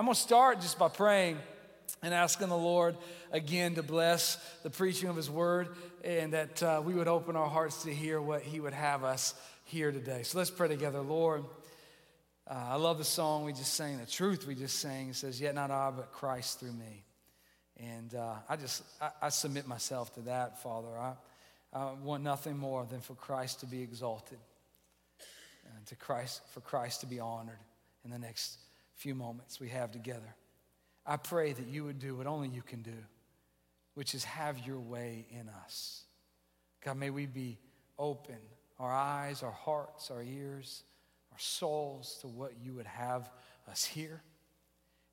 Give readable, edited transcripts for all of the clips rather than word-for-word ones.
I'm going to start just by praying and asking the Lord again to bless the preaching of his word, and that we would open our hearts to hear what he would have us hear today. So let's pray together. Lord, I love the song we just sang, the truth we just sang. It says, yet not I, but Christ through me. And I submit myself to that, Father. I want nothing more than for Christ to be exalted, and for Christ to be honored in the next few moments we have together. I pray that you would do what only you can do, which is have your way in us. God, may we be open, our eyes, our hearts, our ears, our souls, to what you would have us hear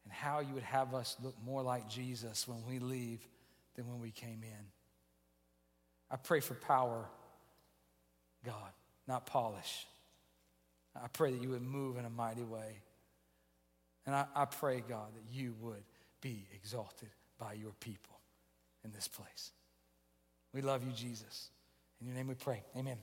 and how you would have us look more like Jesus when we leave than when we came in. I pray for power, God, not polish. I pray that you would move in a mighty way. And I pray, God, that you would be exalted by your people in this place. We love you, Jesus. In your name we pray. Amen.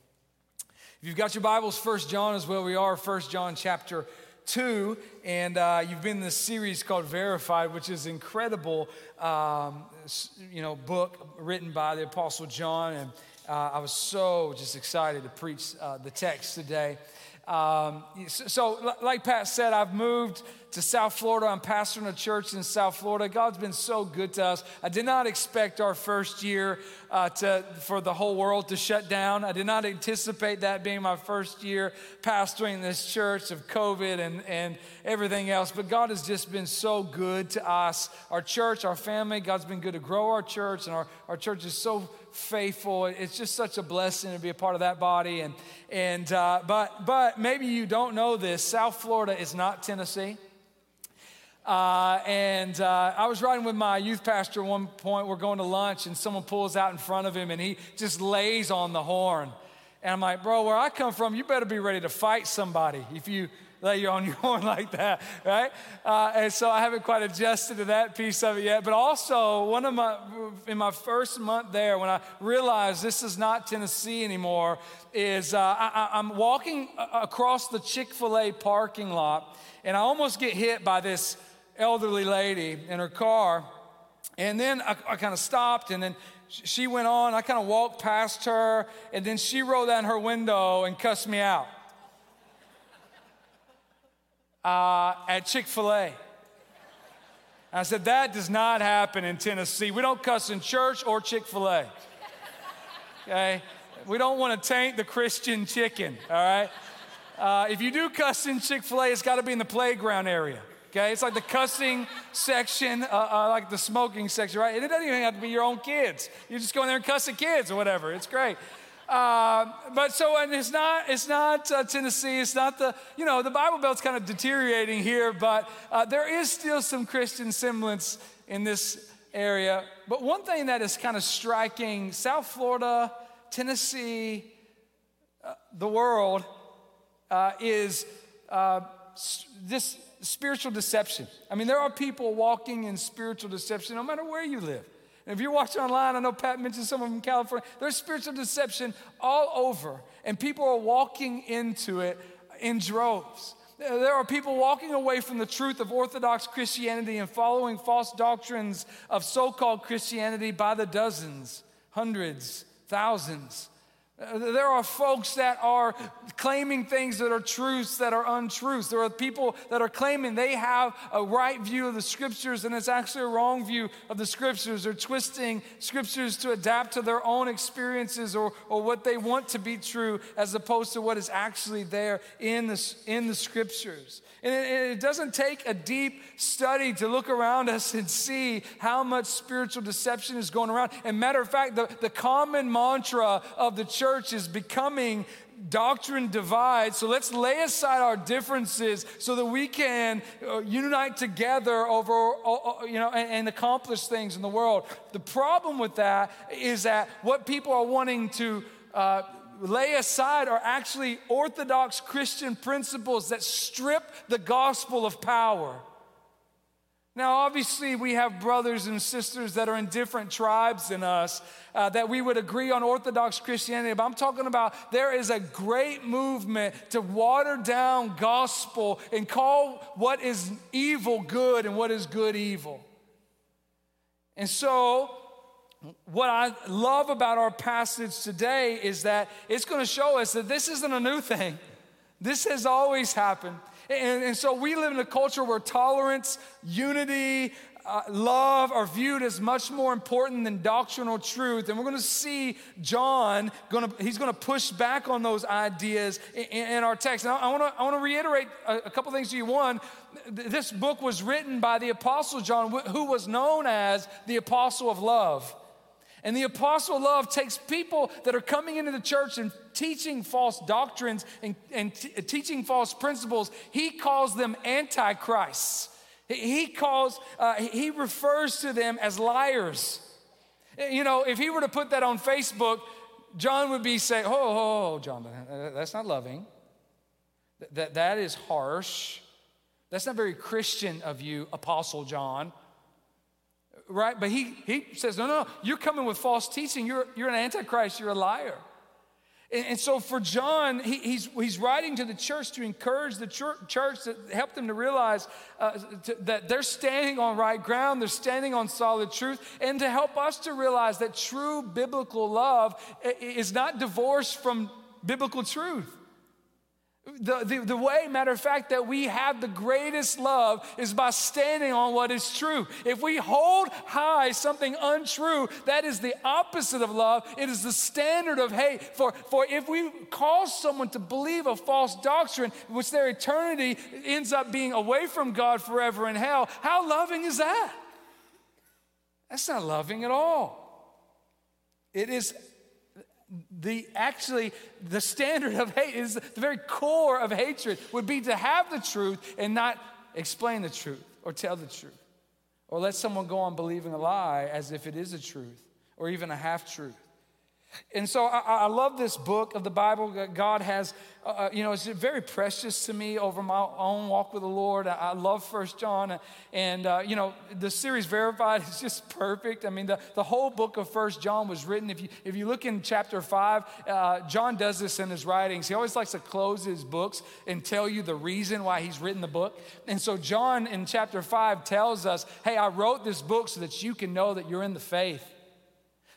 If you've got your Bibles, 1 John is where we are, 1 John chapter 2. And you've been in this series called Verified, which is an incredible book written by the Apostle John. And I was so just excited to preach the text today. So like Pat said, I've moved to South Florida. I'm pastoring a church in South Florida. God's been so good to us. I did not expect our first year for the whole world to shut down. I did not anticipate that being my first year pastoring this church, of COVID and everything else. But God has just been so good to us, our church, our family. God's been good to grow our church, and our church is so faithful. It's just such a blessing to be a part of that body. But maybe you don't know this. South Florida is not Tennessee. I was riding with my youth pastor at one point. We're going to lunch, and someone pulls out in front of him, and he just lays on the horn. And I'm like, bro, where I come from, you better be ready to fight somebody if you lay you on your horn like that, right? And so I haven't quite adjusted to that piece of it yet. But also, in my first month there, when I realized this is not Tennessee anymore, is I'm walking across the Chick-fil-A parking lot, and I almost get hit by this elderly lady in her car. And then I kind of stopped, and then she went on. I kind of walked past her, and then she rolled down her window and cussed me out. At Chick-fil-A. I said, that does not happen in Tennessee. We don't cuss in church or Chick-fil-A, okay? We don't want to taint the Christian chicken, all right? If you do cuss in Chick-fil-A, it's got to be in the playground area, okay? It's like the cussing section, like the smoking section, right? And it doesn't even have to be your own kids. You just go in there and cuss at kids or whatever. It's great. And it's not Tennessee. It's not the Bible Belt's kind of deteriorating here, but there is still some Christian semblance in this area. But one thing that is kind of striking, South Florida, Tennessee, the world, is this spiritual deception. I mean, there are people walking in spiritual deception no matter where you live. If you're watching online, I know Pat mentioned some of them in California. There's spiritual deception all over, and people are walking into it in droves. There are people walking away from the truth of Orthodox Christianity and following false doctrines of so-called Christianity by the dozens, hundreds, thousands. There are folks that are claiming things that are truths that are untruths. There are people that are claiming they have a right view of the scriptures, and it's actually a wrong view of the scriptures. They're twisting scriptures to adapt to their own experiences or what they want to be true, as opposed to what is actually there in the scriptures. And it doesn't take a deep study to look around us and see how much spiritual deception is going around. And matter of fact, the common mantra of the church is becoming doctrine divide. So let's lay aside our differences so that we can unite together and accomplish things in the world. The problem with that is that what people are wanting to lay aside are actually Orthodox Christian principles that strip the gospel of power. Now, obviously, we have brothers and sisters that are in different tribes than us that we would agree on Orthodox Christianity, but I'm talking about there is a great movement to water down gospel and call what is evil good and what is good evil. And so what I love about our passage today is that it's going to show us that this isn't a new thing. This has always happened. And so we live in a culture where tolerance, unity, love are viewed as much more important than doctrinal truth. And we're going to see John, he's going to push back on those ideas in our text. Now, I want to reiterate a couple things to you. One, this book was written by the Apostle John, who was known as the Apostle of Love. And the Apostle of Love takes people that are coming into the church and teaching false doctrines and teaching false principles. He calls them antichrists. He refers to them as liars. You know, if he were to put that on Facebook, John would be saying, oh, John, that's not loving. That is harsh. That's not very Christian of you, Apostle John. Right? But he says, no, you're coming with false teaching. You're an antichrist. You're a liar. And so for John, he's writing to the church to encourage the church to help them to realize that they're standing on right ground, they're standing on solid truth, and to help us to realize that true biblical love is not divorced from biblical truth. The way, matter of fact, that we have the greatest love is by standing on what is true. If we hold high something untrue, that is the opposite of love. It is the standard of hate. For if we cause someone to believe a false doctrine, which their eternity ends up being away from God forever in hell, how loving is that? That's not loving at all. It is the standard of hate is the very core of hatred would be to have the truth and not explain the truth or tell the truth or let someone go on believing a lie as if it is a truth or even a half-truth. And so I love this book of the Bible. God has, it's very precious to me over my own walk with the Lord. I love 1 John. And, the series Verified is just perfect. I mean, the whole book of 1 John was written. If you look in chapter 5, John does this in his writings. He always likes to close his books and tell you the reason why he's written the book. And so John in chapter 5 tells us, hey, I wrote this book so that you can know that you're in the faith.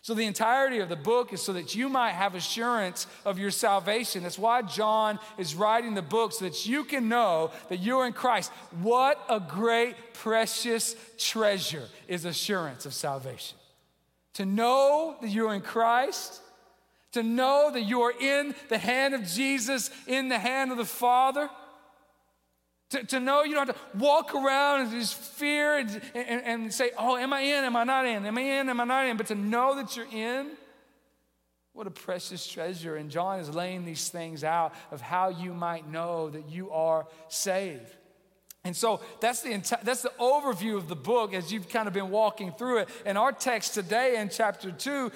So the entirety of the book is so that you might have assurance of your salvation. That's why John is writing the book, so that you can know that you're in Christ. What a great, precious treasure is assurance of salvation. To know that you're in Christ, to know that you are in the hand of Jesus, in the hand of the Father. To know you don't have to walk around and just fear and say, oh, am I in? Am I not in? Am I in? Am I not in? But to know that you're in, what a precious treasure. And John is laying these things out of how you might know that you are saved. And so that's the overview of the book as you've kind of been walking through it. In our text today in chapter 2,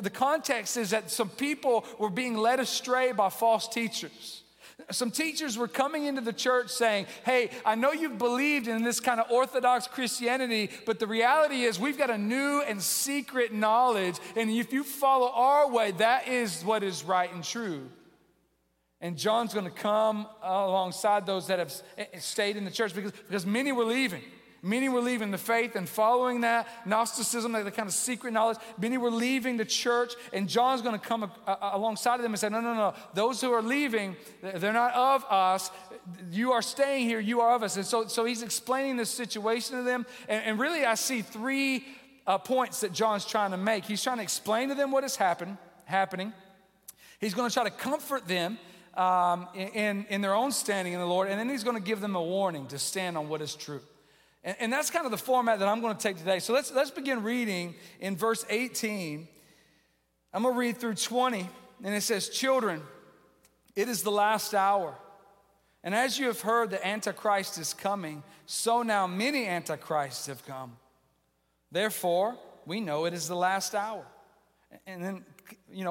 the context is that some people were being led astray by false teachers. Some teachers were coming into the church saying, hey, I know you've believed in this kind of Orthodox Christianity, but the reality is we've got a new and secret knowledge, and if you follow our way, that is what is right and true. And John's going to come alongside those that have stayed in the church because many were leaving. Many were leaving the faith and following that Gnosticism, that kind of secret knowledge. Many were leaving the church, and John's going to come alongside of them and say, no. Those who are leaving, they're not of us. You are staying here. You are of us. And so he's explaining this situation to them. And really, I see three points that John's trying to make. He's trying to explain to them what is happening. He's going to try to comfort them in their own standing in the Lord. And then he's going to give them a warning to stand on what is true. And that's kind of the format that I'm going to take today. So let's begin reading in verse 18. I'm going to read through 20, and it says, children, it is the last hour. And as you have heard the Antichrist is coming, so now many antichrists have come. Therefore, we know it is the last hour. And then,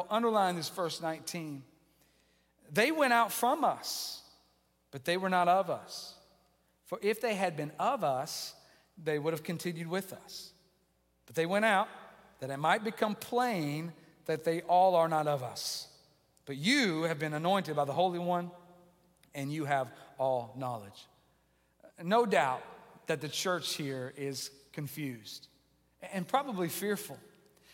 underline this verse 19. They went out from us, but they were not of us. For if they had been of us, they would have continued with us. But they went out that it might become plain that they all are not of us. But you have been anointed by the Holy One, and you have all knowledge. No doubt that the church here is confused and probably fearful.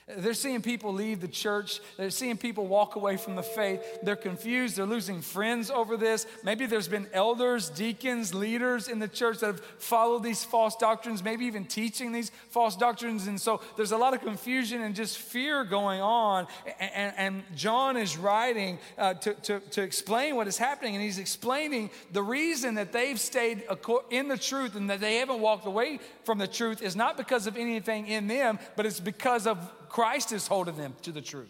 They're seeing people leave the church. They're seeing people walk away from the faith. They're confused. They're losing friends over this. Maybe there's been elders, deacons, leaders in the church that have followed these false doctrines, maybe even teaching these false doctrines. And so there's a lot of confusion and just fear going on. And John is writing to explain what is happening. And he's explaining the reason that they've stayed in the truth and that they haven't walked away from the truth is not because of anything in them, but it's because of Christ is holding them to the truth.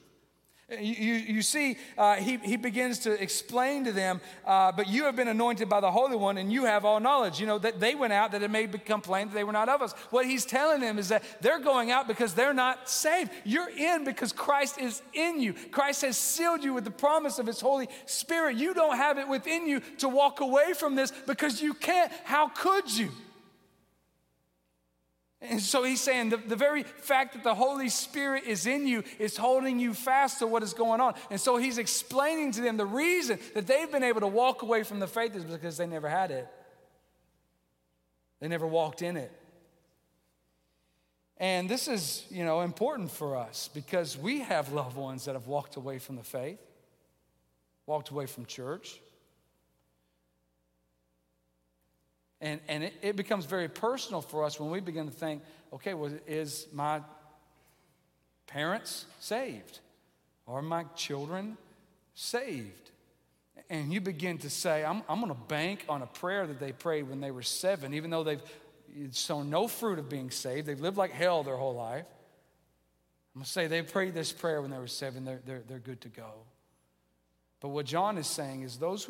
You see, he begins to explain to them, but you have been anointed by the Holy One and you have all knowledge. You know, that they went out that it may become plain that they were not of us. What he's telling them is that they're going out because they're not saved. You're in because Christ is in you. Christ has sealed you with the promise of his Holy Spirit. You don't have it within you to walk away from this because you can't. How could you? And so he's saying the very fact that the Holy Spirit is in you is holding you fast to what is going on. And so he's explaining to them the reason that they've been able to walk away from the faith is because they never had it. They never walked in it. And this is, you know, important for us because we have loved ones that have walked away from the faith, walked away from church. And it becomes very personal for us when we begin to think, okay, well, is my parents saved? Are my children saved? And you begin to say, I'm going to bank on a prayer that they prayed when they were 7, even though they've sown no fruit of being saved. They've lived like hell their whole life. I'm going to say they prayed this prayer when they were 7. They're good to go. But what John is saying is those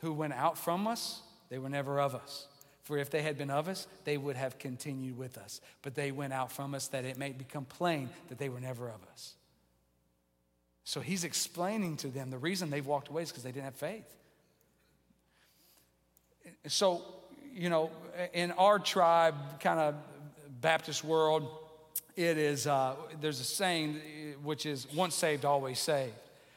who went out from us, they were never of us. For if they had been of us, they would have continued with us. But they went out from us that it may become plain that they were never of us. So he's explaining to them the reason they've walked away is because they didn't have faith. So, you know, in our tribe, kind of Baptist world, it is, there's a saying which is once saved, always saved.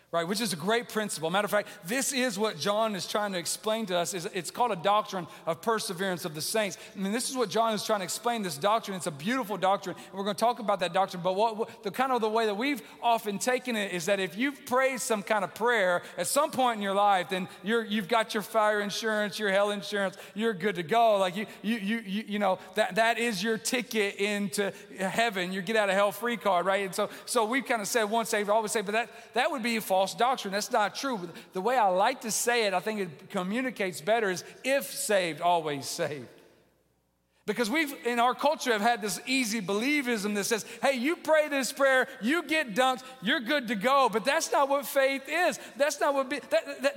Right, which is a great principle. Matter of fact, this is what John is trying to explain to us. It's called a doctrine of perseverance of the saints. I mean, this is what John is trying to explain, this doctrine. It's a beautiful doctrine, and we're going to talk about that doctrine. But the way that we've often taken it is that if you've prayed some kind of prayer at some point in your life, then you've got your fire insurance, your hell insurance. You're good to go. Like you know that is your ticket into heaven. You get out of hell free card, right? And so we've kind of said once saved, always saved. But that would be a false doctrine. That's not true. But the way I like to say it, I think it communicates better, is if saved, always saved. Because we've, in our culture, have had this easy believism that says, hey, you pray this prayer, you get dunked, you're good to go. But that's not what faith is. That's not what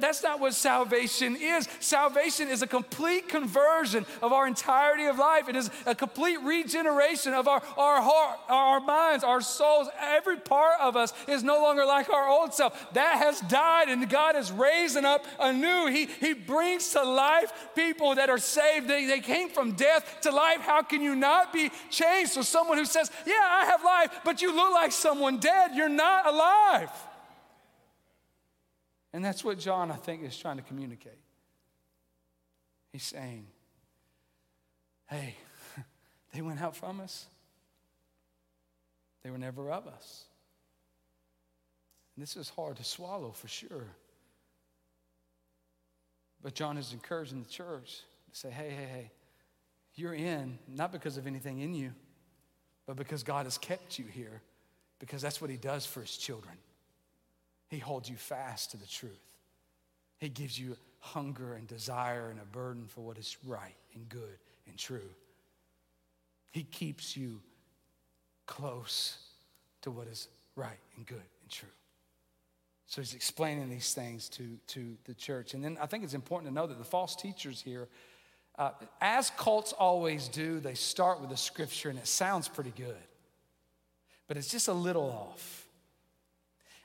that's not what salvation is. Salvation is a complete conversion of our entirety of life. It is a complete regeneration of our heart, our minds, our souls. Every part of us is no longer like our old self. That has died, and God is raising up anew. He brings to life people that are saved. They came from death to life. How can you not be changed? So someone who says, yeah, I have life, but you look like someone dead, you're not alive. And that's what John, I think, is trying to communicate. He's saying, hey, they went out from us. They were never of us. And this is hard to swallow for sure. But John is encouraging the church to say, hey, you're in, not because of anything in you, but because God has kept you here, because that's what he does for his children. He holds you fast to the truth. He gives you hunger and desire and a burden for what is right and good and true. He keeps you close to what is right and good and true. So he's explaining these things to the church. And then I think it's important to know that the false teachers here, as cults always do, they start with a scripture, and it sounds pretty good, but it's just a little off.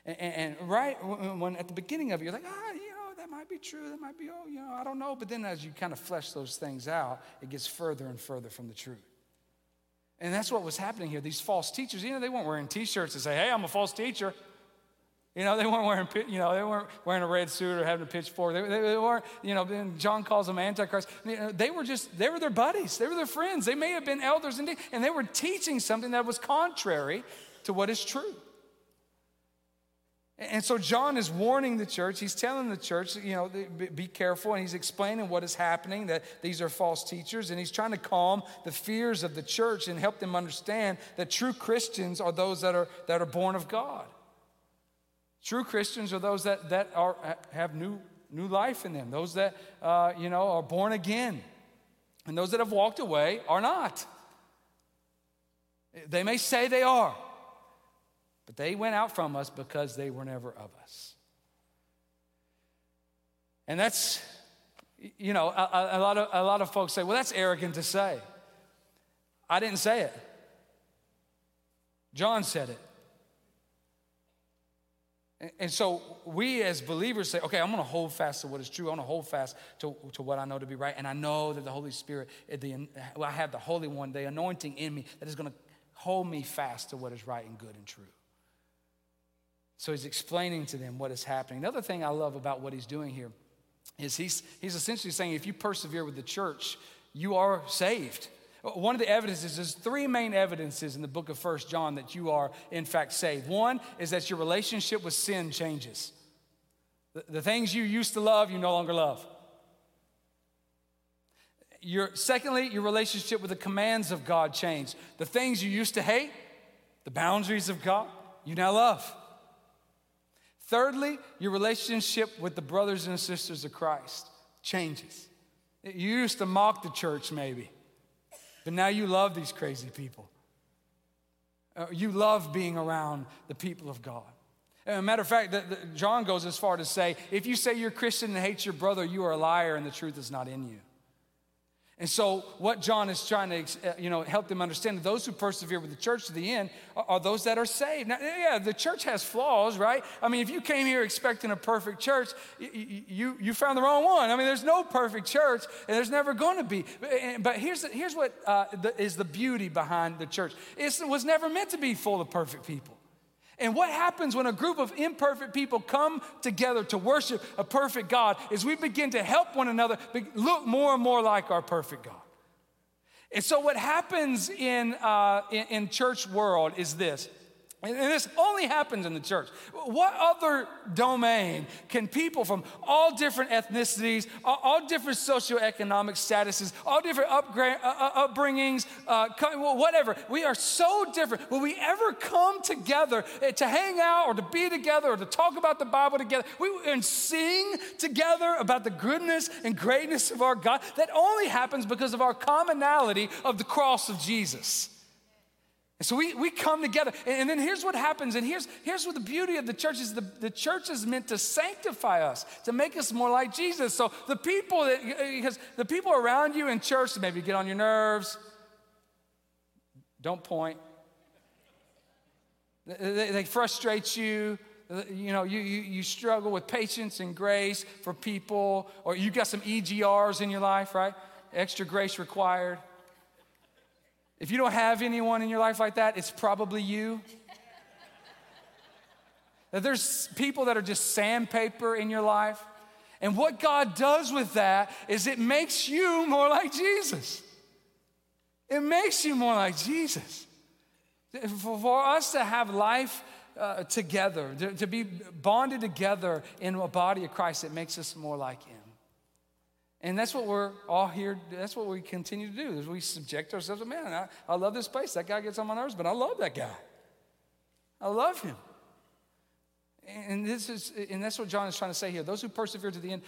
And right when at the beginning of it, you're like, that might be true. That might be, I don't know. But then as you kind of flesh those things out, it gets further and further from the truth. And that's what was happening here. These false teachers, they weren't wearing T-shirts to say, hey, I'm a false teacher. They weren't wearing a red suit or having a pitchfork. They weren't, John calls them antichrist. They were their buddies. They were their friends. They may have been elders indeed. And they were teaching something that was contrary to what is true. And so John is warning the church. He's telling the church, be careful. And he's explaining what is happening, that these are false teachers. And he's trying to calm the fears of the church and help them understand that true Christians are those that are born of God. True Christians are those that have new life in them. Those that, are born again. And those that have walked away are not. They may say they are, but they went out from us because they were never of us. And that's, a lot of folks say, well, that's arrogant to say. I didn't say it. John said it. And so we as believers say, okay, I'm going to hold fast to what is true. I'm going to hold fast to what I know to be right. And I know that the Holy Spirit, I have the Holy One, the anointing in me that is going to hold me fast to what is right and good and true. So he's explaining to them what is happening. Another thing I love about what he's doing here is he's essentially saying if you persevere with the church, you are saved. One of the evidences, there's three main evidences in the book of 1 John that you are, in fact, saved. One is that your relationship with sin changes. The things you used to love, you no longer love. Secondly, your relationship with the commands of God changed. The things you used to hate, the boundaries of God, you now love. Thirdly, your relationship with the brothers and sisters of Christ changes. You used to mock the church, maybe. But now you love these crazy people. You love being around the people of God. As a matter of fact, John goes as far to say, if you say you're Christian and hate your brother, you are a liar and the truth is not in you. And so what John is trying to help them understand, those who persevere with the church to the end are those that are saved. Now, yeah, the church has flaws, right? I mean, if you came here expecting a perfect church, you found the wrong one. I mean, there's no perfect church, and there's never going to be. But here's what is the beauty behind the church. It was never meant to be full of perfect people. And what happens when a group of imperfect people come together to worship a perfect God is we begin to help one another look more and more like our perfect God. And so what happens in church world is this, and this only happens in the church. What other domain can people from all different ethnicities, all different socioeconomic statuses, all different upbringings, whatever, we are so different. Will we ever come together to hang out or to be together or to talk about the Bible together and sing together about the goodness and greatness of our God? That only happens because of our commonality of the cross of Jesus. And so we come together, and then here's what happens, and here's what the beauty of the church is. The church is meant to sanctify us, to make us more like Jesus. So because the people around you in church maybe get on your nerves, don't point. They frustrate you. You struggle with patience and grace for people, or you got some EGRs in your life, right? Extra grace required. If you don't have anyone in your life like that, it's probably you. There's people that are just sandpaper in your life. And what God does with that is it makes you more like Jesus. It makes you more like Jesus. For us to have life together, to be bonded together in a body of Christ, it makes us more like Him. And that's what we're all here, that's what we continue to do, is we subject ourselves to, man, I love this place. That guy gets on my nerves, but I love that guy. I love him. And that's what John is trying to say here. Those who persevere to the end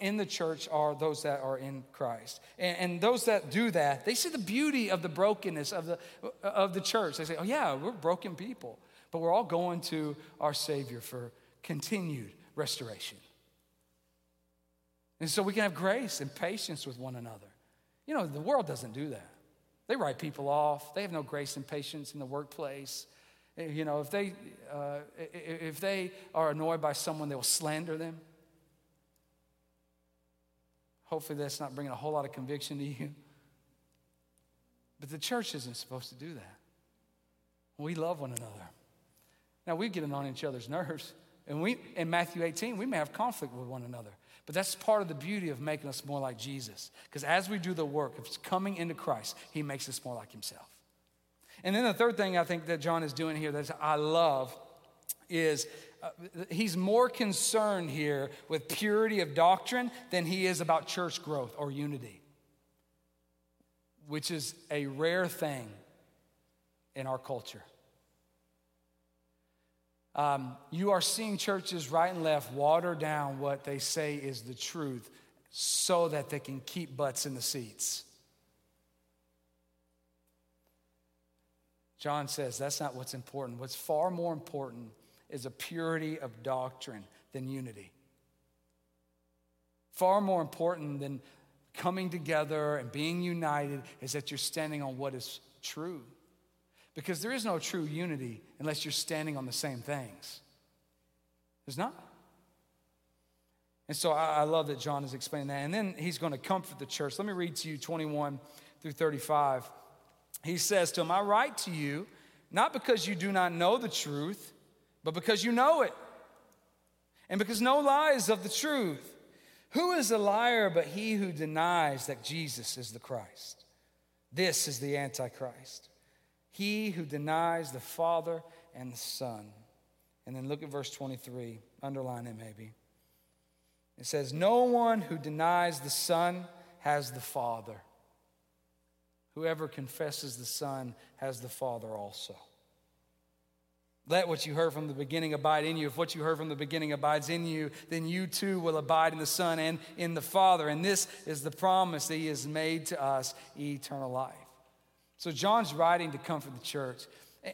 in the church are those that are in Christ. And those that do that, they see the beauty of the brokenness of the church. They say, oh yeah, we're broken people, but we're all going to our Savior for continued restoration. And so we can have grace and patience with one another. The world doesn't do that. They write people off. They have no grace and patience in the workplace. If they are annoyed by someone, they will slander them. Hopefully that's not bringing a whole lot of conviction to you. But the church isn't supposed to do that. We love one another. Now, we're getting on each other's nerves. And we, in Matthew 18, we may have conflict with one another. But that's part of the beauty of making us more like Jesus. Because as we do the work of coming into Christ, he makes us more like himself. And then the third thing I think that John is doing here that I love is he's more concerned here with purity of doctrine than he is about church growth or unity, which is a rare thing in our culture. You are seeing churches right and left water down what they say is the truth so that they can keep butts in the seats. John says that's not what's important. What's far more important is a purity of doctrine than unity. Far more important than coming together and being united is that you're standing on what is true. Because there is no true unity unless you're standing on the same things. There's not. And so I love that John is explaining that. And then he's going to comfort the church. Let me read to you 21 through 35. He says to him, I write to you, not because you do not know the truth, but because you know it. And because no lie is of the truth. Who is a liar but he who denies that Jesus is the Christ? This is the Antichrist. He who denies the Father and the Son. And then look at verse 23. Underline it maybe. It says, no one who denies the Son has the Father. Whoever confesses the Son has the Father also. Let what you heard from the beginning abide in you. If what you heard from the beginning abides in you, then you too will abide in the Son and in the Father. And this is the promise that he has made to us, eternal life. So John's writing to comfort the church.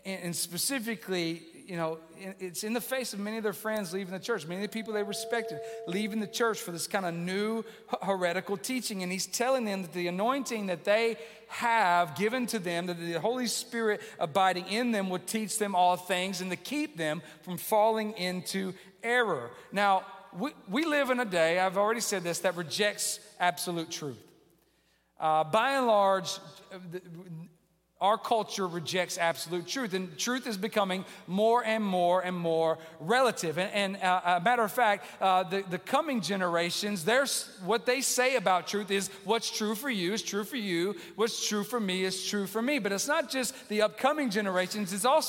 And specifically, you know, it's in the face of many of their friends leaving the church, many of the people they respected leaving the church for this kind of new heretical teaching. And he's telling them that the anointing that they have given to them, that the Holy Spirit abiding in them will teach them all things and to keep them from falling into error. Now, we live in a day, I've already said this, that rejects absolute truth. By and large, our culture rejects absolute truth, and truth is becoming more and more and more relative. And a matter of fact, the coming generations, what they say about truth is what's true for you is true for you, what's true for me is true for me. But it's not just the upcoming generations, it's not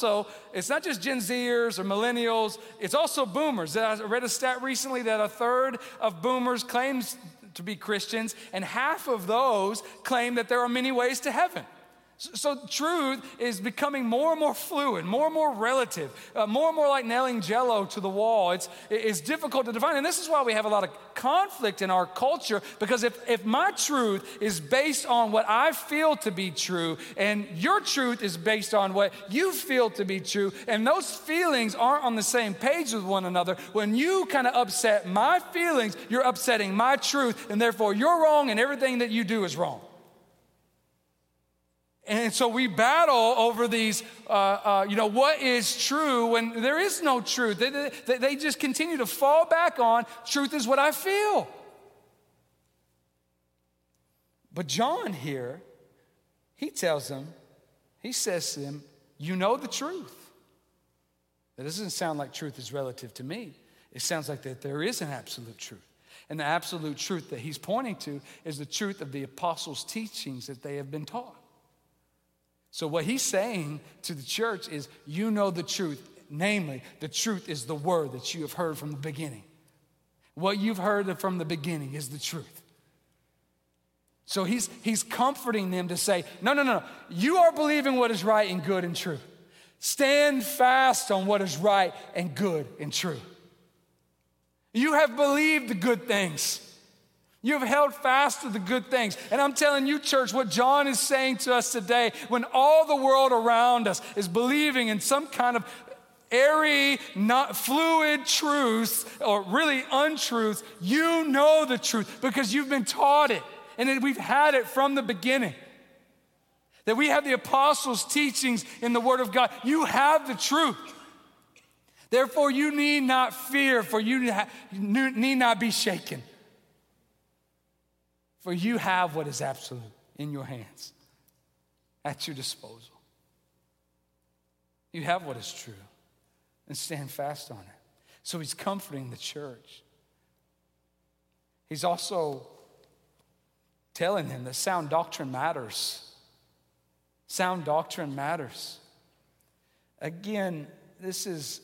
just Gen Zers or millennials, it's also boomers. I read a stat recently that a third of boomers claims to be Christians, and half of those claim that there are many ways to heaven. So truth is becoming more and more fluid, more and more relative, more and more like nailing jello to the wall. It's difficult to define. And this is why we have a lot of conflict in our culture, because if my truth is based on what I feel to be true, and your truth is based on what you feel to be true, and those feelings aren't on the same page with one another, when you kind of upset my feelings, you're upsetting my truth, and therefore you're wrong, and everything that you do is wrong. And so we battle over these, what is true when there is no truth. They just continue to fall back on truth is what I feel. But John here, he says to them, you know the truth. That doesn't sound like truth is relative to me. It sounds like that there is an absolute truth. And the absolute truth that he's pointing to is the truth of the apostles' teachings that they have been taught. So what he's saying to the church is, you know the truth. Namely, the truth is the word that you have heard from the beginning. What you've heard from the beginning is the truth. So he's comforting them to say, no. You are believing what is right and good and true. Stand fast on what is right and good and true. You have believed the good things. You've held fast to the good things. And I'm telling you, church, what John is saying to us today, when all the world around us is believing in some kind of airy, not fluid truths, or really untruths, you know the truth because you've been taught it. And we've had it from the beginning. That we have the apostles' teachings in the Word of God. You have the truth. Therefore, you need not fear, for you need not be shaken. For you have what is absolute in your hands. at your disposal. You have what is true, and stand fast on it. So he's comforting the church. He's also telling him that sound doctrine matters. Sound doctrine matters. Again, this is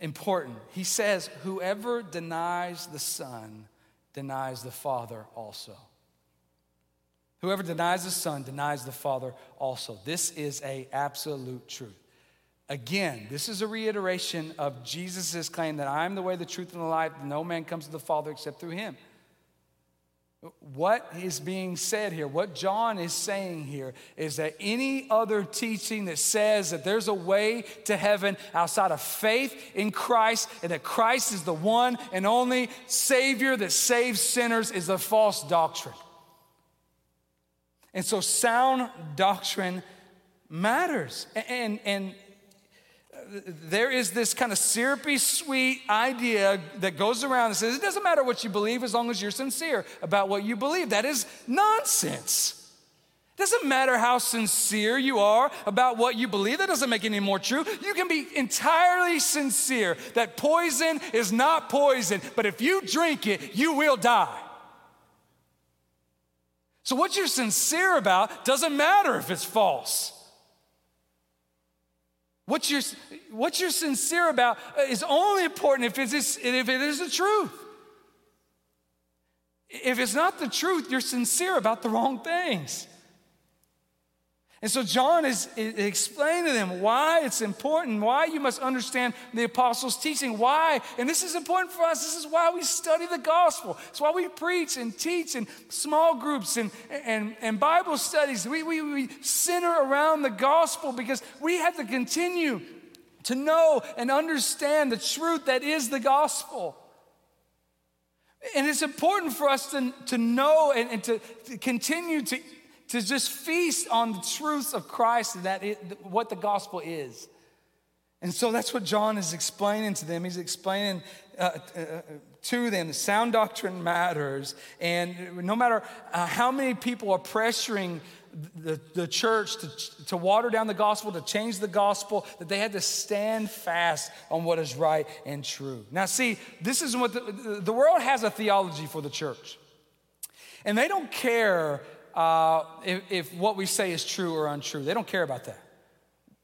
important. He says, whoever denies the Son denies the Father also. Whoever denies the Son denies the Father also. This is an absolute truth. Again, this is a reiteration of Jesus' claim that I'm the way, the truth, and the life. No man comes to the Father except through him. What is being said here, what John is saying here, is that any other teaching that says that there's a way to heaven outside of faith in Christ, and that Christ is the one and only Savior that saves sinners, is a false doctrine. And so sound doctrine matters. And there is this kind of syrupy sweet idea that goes around and says, it doesn't matter what you believe as long as you're sincere about what you believe. That is nonsense. It doesn't matter how sincere you are about what you believe. That doesn't make it any more true. You can be entirely sincere that poison is not poison, but if you drink it, you will die. So what you're sincere about doesn't matter if it's false. What you're sincere about is only important if it is the truth. If it's not the truth, you're sincere about the wrong things. And so John is explaining to them why it's important, why you must understand the apostles' teaching, why, and this is important for us, this is why we study the gospel. It's why we preach and teach in small groups and Bible studies. We center around the gospel because we have to continue to know and understand the truth that is the gospel. And it's important for us to know and to continue to just feast on the truths of Christ, that what the gospel is. And so that's what John is explaining to them. He's explaining to them that sound doctrine matters. And no matter how many people are pressuring the church to water down the gospel, to change the gospel, that they had to stand fast on what is right and true. Now see, this is what the world has a theology for the church. And they don't care if what we say is true or untrue. They don't care about that.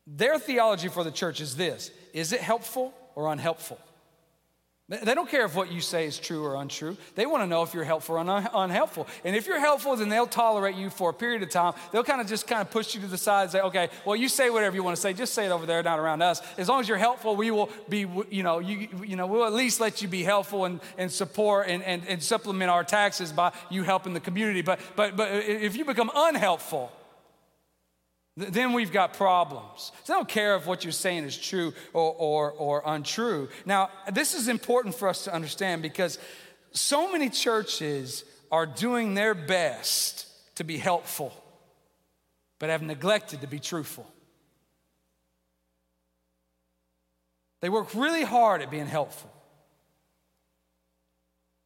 Their theology for the church is this: is it helpful or unhelpful? They don't care if what you say is true or untrue. They want to know if you're helpful or unhelpful. And if you're helpful, then they'll tolerate you for a period of time. They'll kind of push you to the side and say, okay, well, you say whatever you want to say. Just say it over there, not around us. As long as you're helpful, we will be, we'll at least let you be helpful and support and supplement our taxes by you helping the community. But if you become unhelpful, then we've got problems. So I don't care if what you're saying is true or untrue. Now, this is important for us to understand because so many churches are doing their best to be helpful, but have neglected to be truthful. They work really hard at being helpful,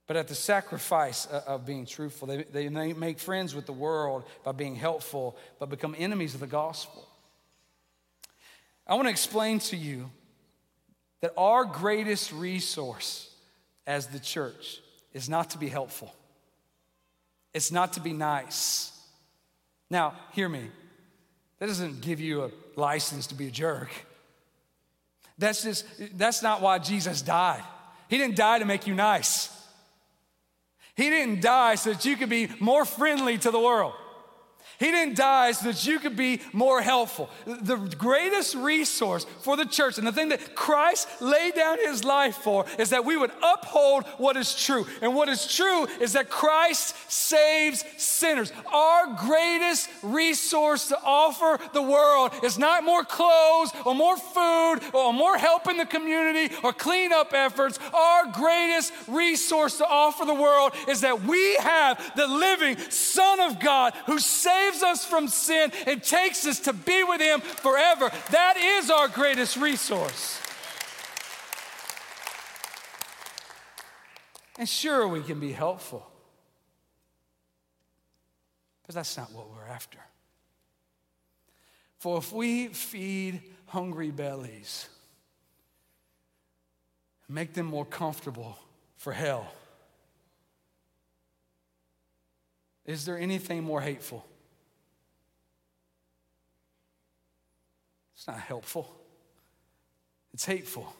but at the sacrifice of being truthful. They make friends with the world by being helpful, but become enemies of the gospel. I want to explain to you that our greatest resource as the church is not to be helpful. It's not to be nice. Now, hear me. That doesn't give you a license to be a jerk. That's not why Jesus died. He didn't die to make you nice. He didn't die so that you could be more friendly to the world. He didn't die so that you could be more helpful. The greatest resource for the church, and the thing that Christ laid down his life for, is that we would uphold what is true. And what is true is that Christ saves sinners. Our greatest resource to offer the world is not more clothes or more food or more help in the community or cleanup efforts. Our greatest resource to offer the world is that we have the living Son of God who saves us from sin and takes us to be with him forever. That is our greatest resource. And sure, we can be helpful. But that's not what we're after. For if we feed hungry bellies, make them more comfortable for hell, is there anything more hateful? It's not helpful. It's hateful.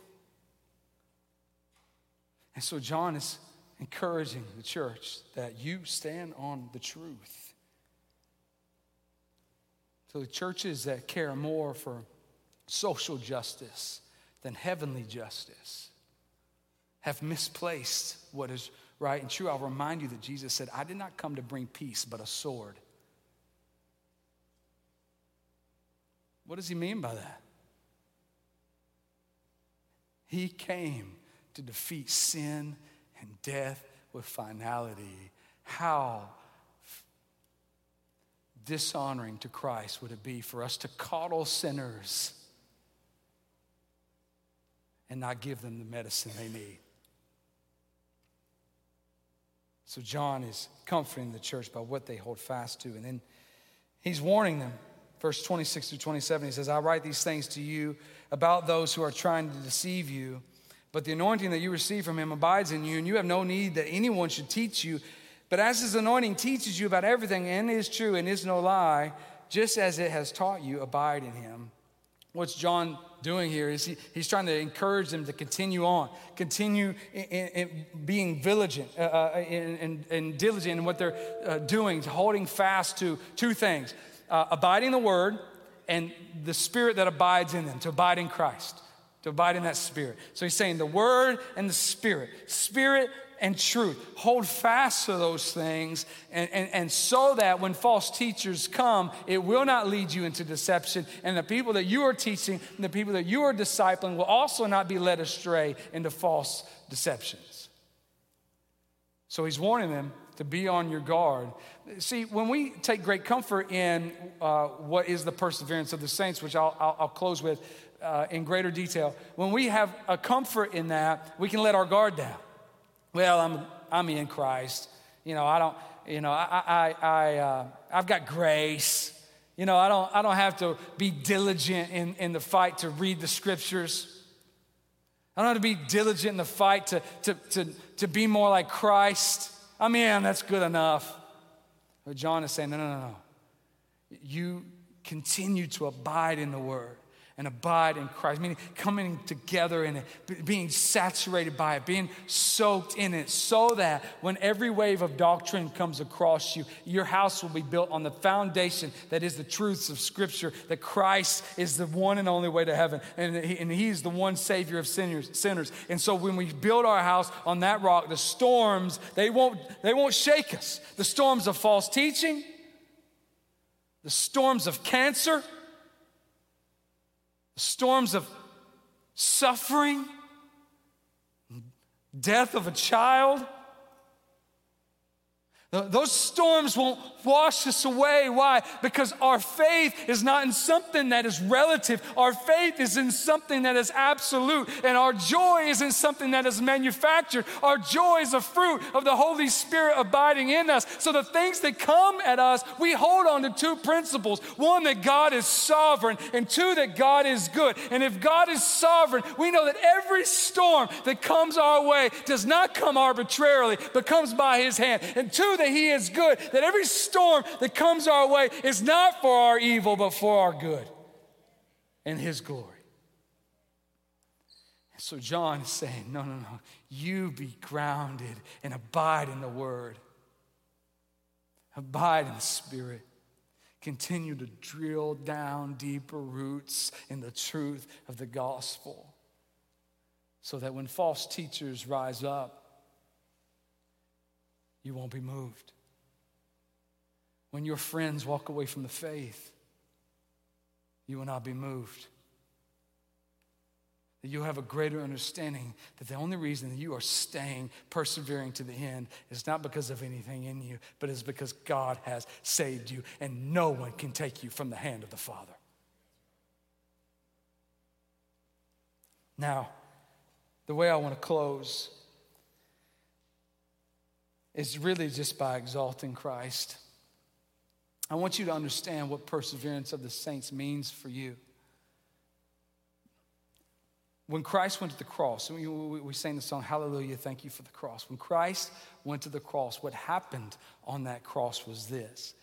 And so John is encouraging the church that you stand on the truth. So the churches that care more for social justice than heavenly justice have misplaced what is right and true. I'll remind you that Jesus said, I did not come to bring peace, but a sword. What does he mean by that? He came to defeat sin and death with finality. How dishonoring to Christ would it be for us to coddle sinners and not give them the medicine they need? So John is comforting the church by what they hold fast to. And then he's warning them. Verse 26 through 27, he says, I write these things to you about those who are trying to deceive you. But the anointing that you receive from him abides in you, and you have no need that anyone should teach you. But as his anointing teaches you about everything and is true and is no lie, just as it has taught you, abide in him. What's John doing here is he's trying to encourage them to continue in being vigilant and diligent in what they're doing, holding fast to two things. Abiding the word and the spirit that abides in them, to abide in Christ, to abide in that spirit. So he's saying the word and the spirit and truth. Hold fast to those things, and so that when false teachers come, it will not lead you into deception, and the people that you are teaching and the people that you are discipling will also not be led astray into false deceptions. So he's warning them to be on your guard. See, when we take great comfort in what is the perseverance of the saints, which I'll close with in greater detail, when we have a comfort in that, we can let our guard down. Well, I'm in Christ. You know, I don't. You know, I've got grace. You know, I don't have to be diligent in the fight to read the scriptures. I don't have to be diligent in the fight to be more like Christ. I mean, that's good enough. But John is saying, no. You continue to abide in the word and abide in Christ, meaning coming together in it, being saturated by it, being soaked in it, so that when every wave of doctrine comes across you, your house will be built on the foundation that is the truths of Scripture, that Christ is the one and only way to heaven, and he is the one Savior of sinners. And so when we build our house on that rock, the storms, they won't shake us. The storms of false teaching, the storms of cancer, storms of suffering, death of a child. Those storms won't wash us away. Why? Because our faith is not in something that is relative. Our faith is in something that is absolute. And our joy isn't something that is manufactured. Our joy is a fruit of the Holy Spirit abiding in us. So the things that come at us, we hold on to two principles. One, that God is sovereign. And two, that God is good. And if God is sovereign, we know that every storm that comes our way does not come arbitrarily, but comes by his hand. And two, that he is good, that every storm that comes our way is not for our evil, but for our good and his glory. And so John is saying, no, you be grounded and abide in the word. Abide in the spirit. Continue to drill down deeper roots in the truth of the gospel, so that when false teachers rise up, you won't be moved. When your friends walk away from the faith, you will not be moved. That you'll have a greater understanding that the only reason that you are staying, persevering to the end, is not because of anything in you, but is because God has saved you, and no one can take you from the hand of the Father. Now, the way I want to close is really just by exalting Christ. I want you to understand what perseverance of the saints means for you. When Christ went to the cross, we sang the song, Hallelujah, thank you for the cross. When Christ went to the cross, what happened on that cross was this.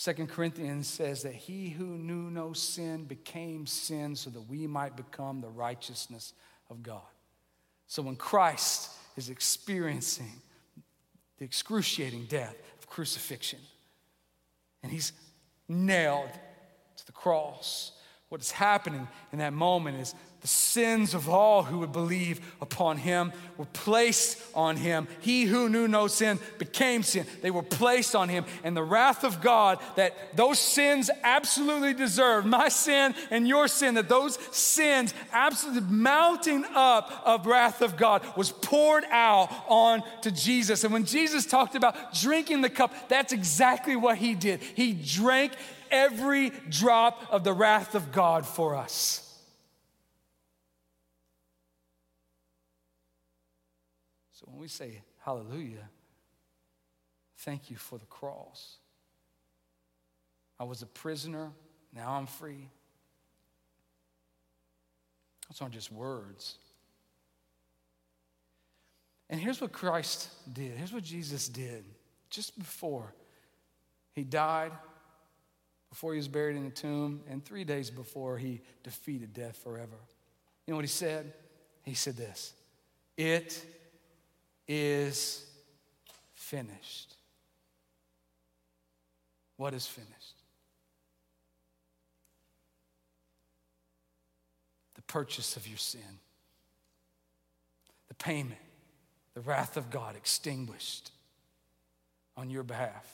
2 Corinthians says that he who knew no sin became sin so that we might become the righteousness of God. So when Christ is experiencing the excruciating death of crucifixion, and he's nailed to the cross, what is happening in that moment is the sins of all who would believe upon him were placed on him. He who knew no sin became sin. They were placed on him. And the wrath of God that those sins absolutely deserve, my sin and your sin, that those sins absolutely mounting up of wrath of God was poured out on to Jesus. And when Jesus talked about drinking the cup, that's exactly what he did. He drank every drop of the wrath of God for us. So when we say hallelujah, thank you for the cross. I was a prisoner, now I'm free. Those aren't just words. And here's what Christ did. Here's what Jesus did just before he died, before he was buried in the tomb, and 3 days before he defeated death forever. You know what he said? He said this, it is finished. What is finished? The purchase of your sin, the payment, the wrath of God extinguished on your behalf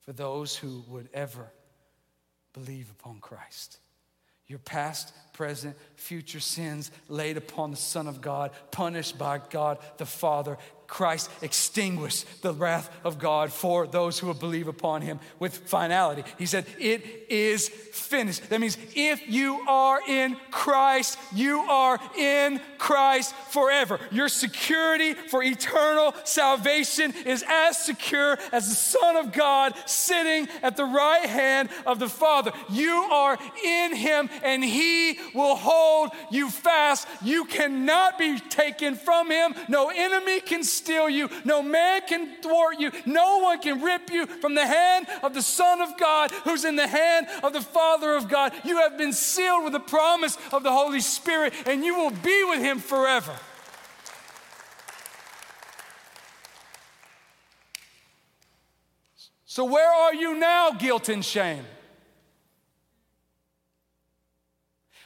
for those who would ever believe upon Christ. Your past, present, future sins laid upon the Son of God, punished by God the Father. Christ extinguished the wrath of God for those who will believe upon him with finality. He said, it is finished. That means if you are in Christ, you are in Christ forever. Your security for eternal salvation is as secure as the Son of God sitting at the right hand of the Father. You are in him and he will hold you fast. You cannot be taken from him. No enemy can steal you. No man can thwart you. No one can rip you from the hand of the Son of God who's in the hand of the Father of God. You have been sealed with the promise of the Holy Spirit and you will be with him forever. So where are you now, guilt and shame?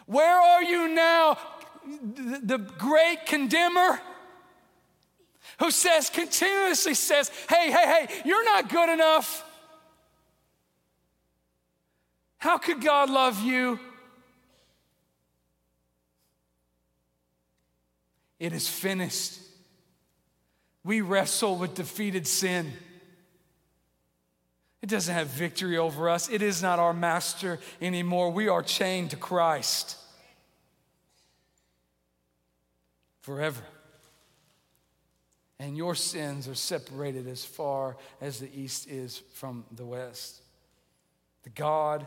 Where are you now, the great condemner? Who says, continuously says, hey, you're not good enough. How could God love you? It is finished. We wrestle with defeated sin. It doesn't have victory over us. It is not our master anymore. We are chained to Christ forever. And your sins are separated as far as the east is from the west. The God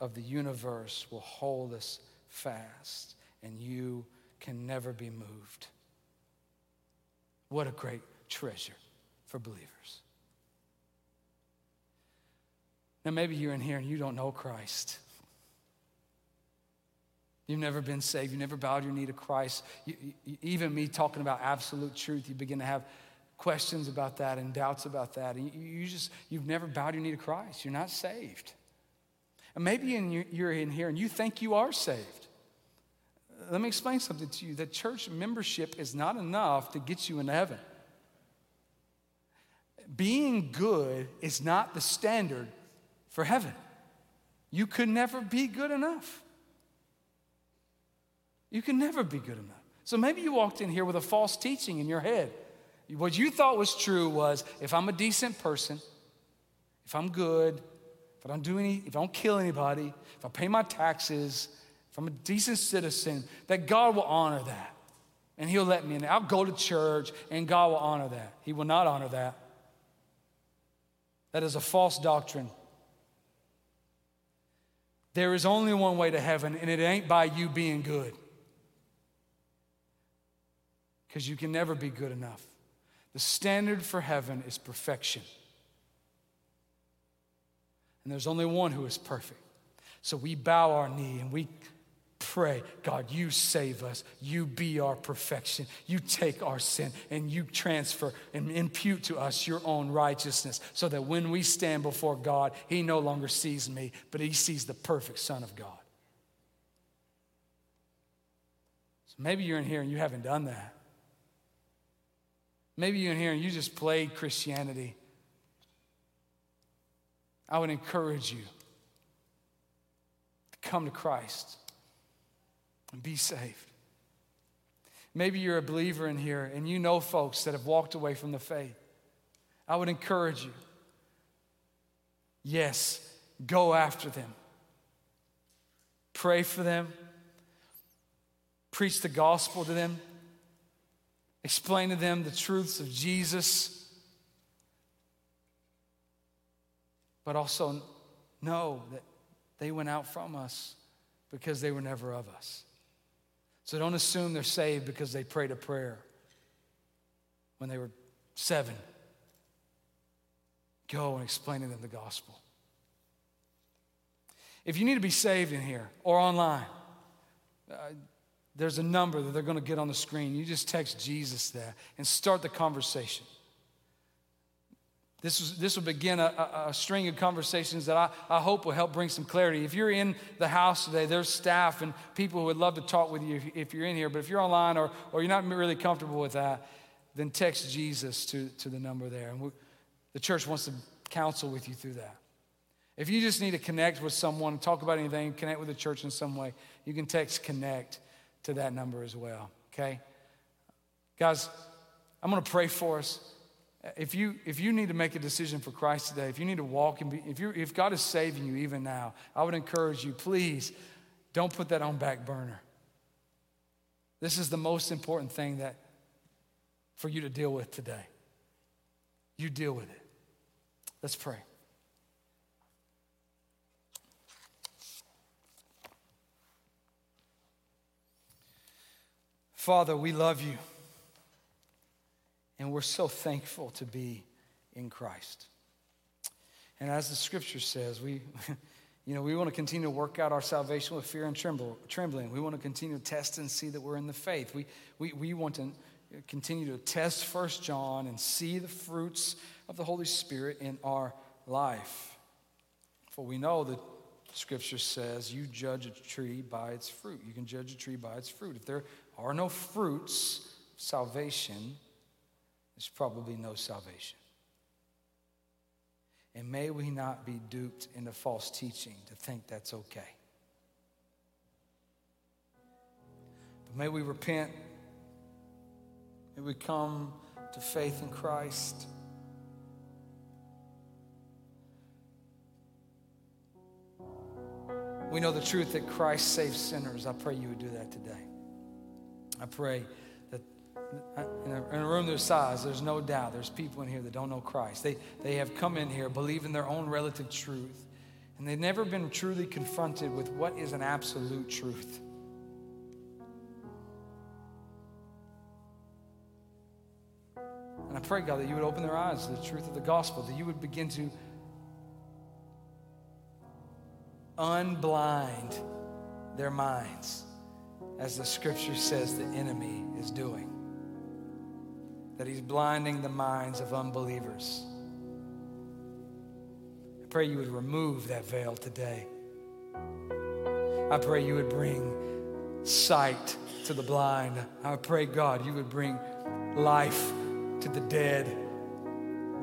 of the universe will hold us fast, and you can never be moved. What a great treasure for believers. Now, maybe you're in here and you don't know Christ. You've never been saved. You've never bowed your knee to Christ. Even me talking about absolute truth, you begin to have questions about that and doubts about that. And you've never bowed your knee to Christ. You're not saved. And maybe you're in here and you think you are saved. Let me explain something to you. That church membership is not enough to get you into heaven. Being good is not the standard for heaven. You could never be good enough. You can never be good enough. So maybe you walked in here with a false teaching in your head. What you thought was true was, if I'm a decent person, if I'm good, if I don't kill anybody, if I pay my taxes, if I'm a decent citizen, that God will honor that. And he'll let me in. I'll go to church and God will honor that. He will not honor that. That is a false doctrine. There is only one way to heaven, and it ain't by you being good. Because you can never be good enough. The standard for heaven is perfection. And there's only one who is perfect. So we bow our knee and we pray, God, you save us. You be our perfection. You take our sin and you transfer and impute to us your own righteousness so that when we stand before God, he no longer sees me, but he sees the perfect Son of God. So maybe you're in here and you haven't done that. Maybe you're in here and you just played Christianity. I would encourage you to come to Christ and be saved. Maybe you're a believer in here and you know folks that have walked away from the faith. I would encourage you, yes, go after them. Pray for them. Preach the gospel to them. Explain to them the truths of Jesus. But also know that they went out from us because they were never of us. So don't assume they're saved because they prayed a prayer when they were 7. Go and explain to them the gospel. If you need to be saved in here or online, there's a number that they're going to get on the screen. You just text Jesus there and start the conversation. This will begin a string of conversations that I hope will help bring some clarity. If you're in the house today, there's staff and people who would love to talk with you if you're in here. But if you're online or you're not really comfortable with that, then text Jesus to the number there. And the church wants to counsel with you through that. If you just need to connect with someone, talk about anything, connect with the church in some way, you can text connect to that number as well, okay? Guys, I'm going to pray for us. If you need to make a decision for Christ today, if you need to walk and be, if God is saving you even now, I would encourage you, please don't put that on back burner. This is the most important thing that for you to deal with today. You deal with it. Let's pray. Father, we love you. And we're so thankful to be in Christ. And as the scripture says, we want to continue to work out our salvation with fear and trembling. We want to continue to test and see that we're in the faith. We want to continue to test 1 John and see the fruits of the Holy Spirit in our life. For we know that scripture says you judge a tree by its fruit. You can judge a tree by its fruit. If there are no fruits of salvation, there's probably no salvation. And may we not be duped into false teaching to think that's okay. But may we repent. May we come to faith in Christ. We know the truth that Christ saves sinners. I pray you would do that today. I pray in a room their size, there's no doubt there's people in here that don't know Christ. They have come in here believing their own relative truth, and they've never been truly confronted with what is an absolute truth. And I pray, God, that you would open their eyes to the truth of the gospel, that you would begin to unblind their minds, as the scripture says the enemy is doing. That he's blinding the minds of unbelievers. I pray you would remove that veil today. I pray you would bring sight to the blind. I pray, God, you would bring life to the dead.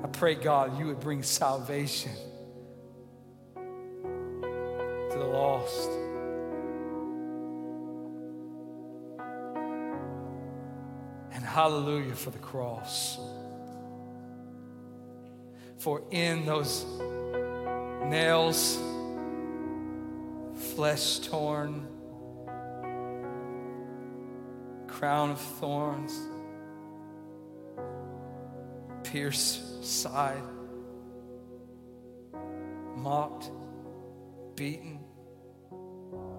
I pray, God, you would bring salvation to the lost. Hallelujah for the cross. For in those nails, flesh torn, crown of thorns, pierced side, mocked, beaten,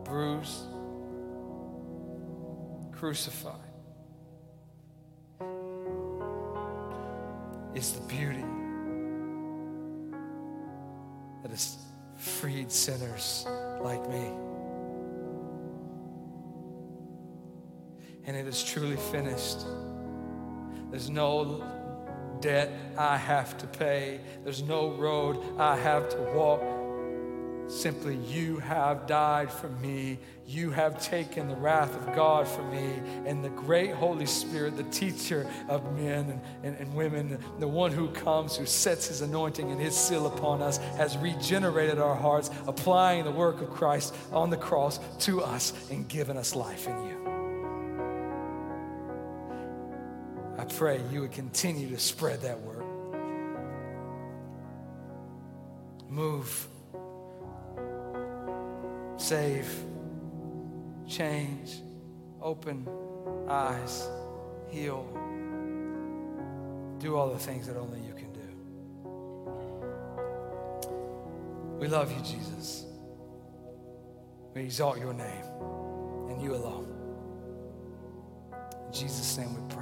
bruised, crucified. It's the beauty that has freed sinners like me. And it is truly finished. There's no debt I have to pay. There's no road I have to walk. Simply, you have died for me. You have taken the wrath of God for me. And the great Holy Spirit, the teacher of men and women, the one who comes, who sets his anointing and his seal upon us, has regenerated our hearts, applying the work of Christ on the cross to us and given us life in you. I pray you would continue to spread that word. Move. Save, change, open eyes, heal. Do all the things that only you can do. We love you, Jesus. We exalt your name and you alone. In Jesus' name we pray.